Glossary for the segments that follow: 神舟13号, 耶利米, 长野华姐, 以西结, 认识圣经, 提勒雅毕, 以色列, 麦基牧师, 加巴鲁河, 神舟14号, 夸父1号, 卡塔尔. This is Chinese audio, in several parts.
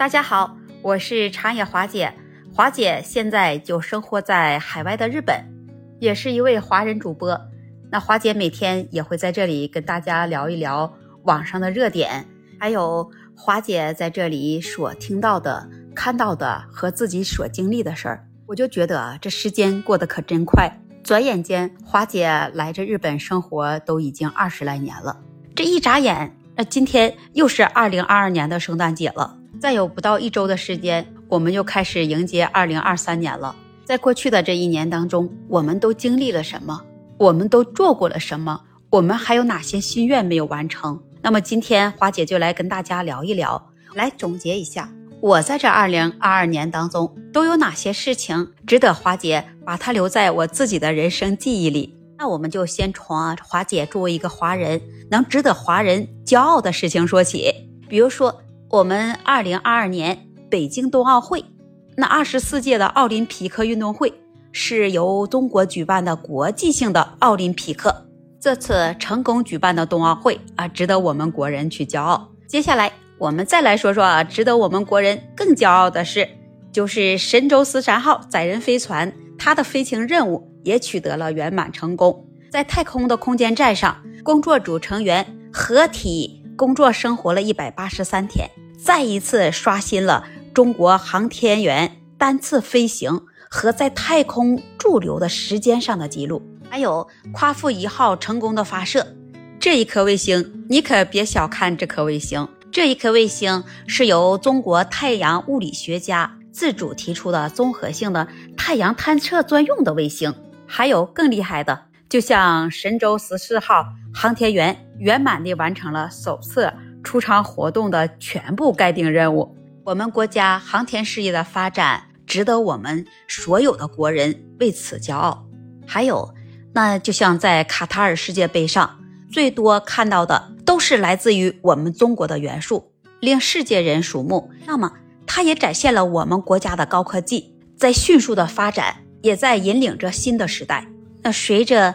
大家好，我是长野华姐。华姐现在就生活在海外的日本，也是一位华人主播。那华姐每天也会在这里跟大家聊一聊网上的热点，还有华姐在这里所听到的、看到的和自己所经历的事儿。我就觉得这时间过得可真快，转眼间华姐来这日本生活都已经20来年了。这一眨眼，那今天又是2022年的圣诞节了。再有不到1周的时间，我们又开始迎接2023年了。在过去的这一年当中，我们都经历了什么？我们都做过了什么？我们还有哪些心愿没有完成？那么今天华姐就来跟大家聊一聊，来总结一下，我在这2022年当中都有哪些事情值得华姐把它留在我自己的人生记忆里。那我们就先从华姐作为一个华人能值得华人骄傲的事情说起。比如说我们2022年北京冬奥会，那24届的奥林匹克运动会是由中国举办的国际性的奥林匹克，这次成功举办的冬奥会值得我们国人去骄傲。接下来我们再来说说值得我们国人更骄傲的事，就是神舟13号载人飞船，它的飞行任务也取得了圆满成功。在太空的空间站上，工作组成员合体工作生活了183天，再一次刷新了中国航天员单次飞行和在太空驻留的时间上的记录。还有夸父1号成功的发射，这一颗卫星你可别小看这颗卫星，这一颗卫星是由中国太阳物理学家自主提出的综合性的太阳探测专用的卫星。还有更厉害的，就像神舟14号航天员圆满地完成了首次出舱活动的全部盖定任务。我们国家航天事业的发展值得我们所有的国人为此骄傲。还有，那就像在卡塔尔世界杯上，最多看到的都是来自于我们中国的元素，令世界人瞩目。那么它也展现了我们国家的高科技在迅速的发展，也在引领着新的时代。那随着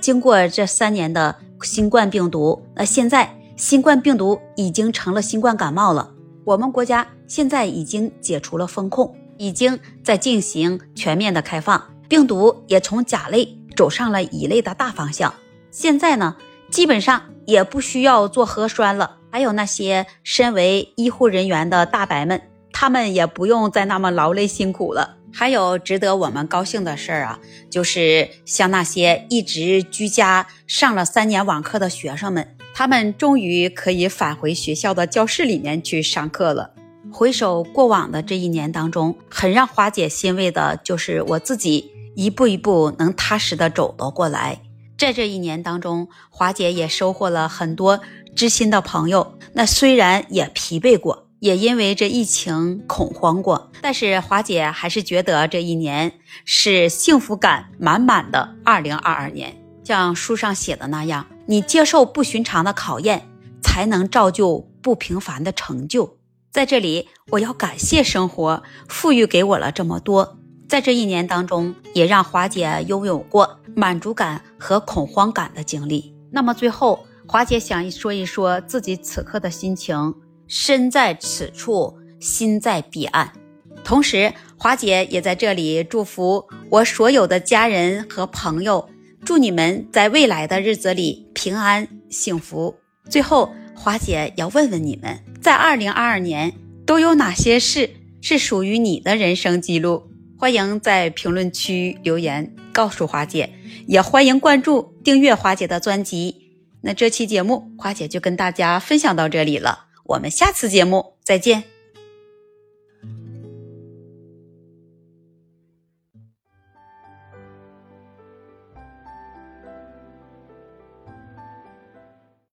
经过这3年的新冠病毒，现在新冠病毒已经成了新冠感冒了。我们国家现在已经解除了封控，已经在进行全面的开放，病毒也从甲类走上了乙类的大方向。现在呢，基本上也不需要做核酸了。还有那些身为医护人员的大白们，他们也不用再那么劳累辛苦了。还有值得我们高兴的事儿就是像那些一直居家上了3年网课的学生们，他们终于可以返回学校的教室里面去上课了。回首过往的这一年当中，很让华姐欣慰的就是我自己一步一步能踏实的走了过来。在这一年当中，华姐也收获了很多知心的朋友，那虽然也疲惫过，也因为这疫情恐慌过，但是华姐还是觉得这一年是幸福感满满的2022年。像书上写的那样，你接受不寻常的考验，才能造就不平凡的成就。在这里，我要感谢生活赋予给我了这么多。在这一年当中，也让华姐拥有过满足感和恐慌感的经历。那么最后，华姐想说一说自己此刻的心情，身在此处，心在彼岸。同时，华姐也在这里祝福我所有的家人和朋友，祝你们在未来的日子里平安幸福。最后，华姐要问问你们，在2022年都有哪些事是属于你的人生记录？欢迎在评论区留言告诉华姐，也欢迎关注订阅华姐的专辑。那这期节目，华姐就跟大家分享到这里了。我们下次节目再见。